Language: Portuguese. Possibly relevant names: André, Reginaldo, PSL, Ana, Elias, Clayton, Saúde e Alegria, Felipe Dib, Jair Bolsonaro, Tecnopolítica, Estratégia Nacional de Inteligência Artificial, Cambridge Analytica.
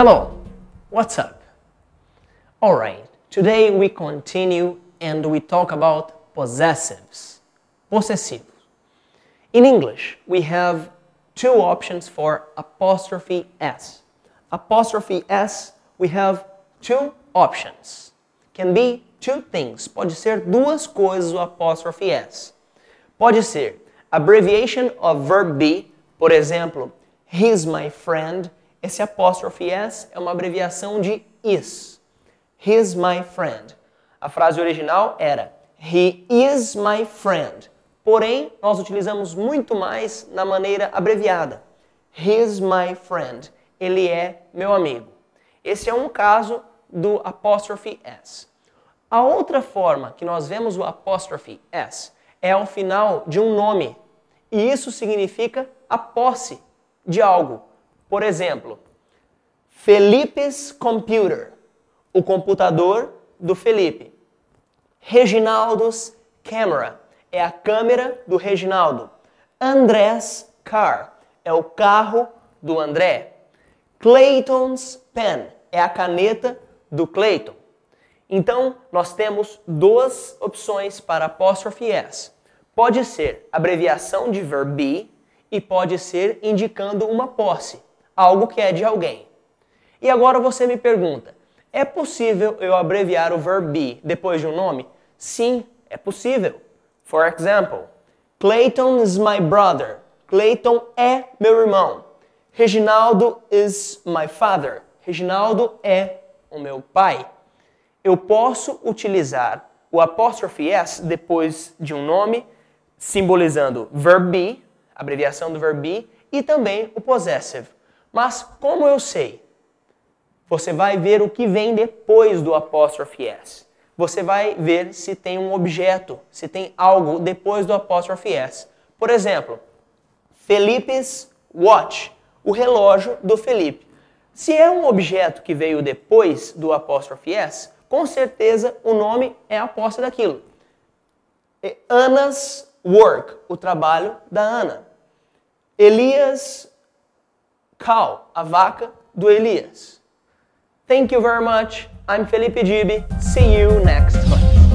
Hello, what's up? Alright, today we continue and we talk about possessives, possessivos. In English, we have two options for apostrophe S. Apostrophe S, we have two options. Can be two things. Pode ser duas coisas o apostrophe S. Pode ser abbreviation of verb be, por exemplo, he's my friend. Esse apostrophe S é uma abreviação de is. He's my friend. A frase original era he is my friend. Porém, nós utilizamos muito mais na maneira abreviada. He's my friend. Ele é meu amigo. Esse é um caso do apostrophe S. A outra forma que nós vemos o apostrophe S é ao final de um nome. E isso significa a posse de algo. Por exemplo, Felipe's computer. O computador do Felipe. Reginaldo's camera. É a câmera do Reginaldo. André's car. É o carro do André. Clayton's pen. É a caneta do Clayton. Então, nós temos duas opções para apóstrofe S. Pode ser abreviação de verb be e pode ser indicando uma posse, algo que é de alguém. E agora você me pergunta, é possível eu abreviar o verb be depois de um nome? Sim, é possível. For example, Clayton is my brother. Clayton é meu irmão. Reginaldo is my father. Reginaldo é o meu pai. Eu posso utilizar o apóstrofe S depois de um nome, simbolizando verb be, abreviação do verb be, e também o possessive. Mas como eu sei? Você vai ver o que vem depois do apóstrofe S. Você vai ver se tem um objeto, se tem algo depois do apóstrofe S. Por exemplo, Felipe's watch, o relógio do Felipe. Se é um objeto que veio depois do apóstrofe S, com certeza o nome é a posse daquilo. Ana's work, o trabalho da Ana. Elias' cow, a vaca do Elias. Thank you very much. I'm Felipe Dib. See you next month.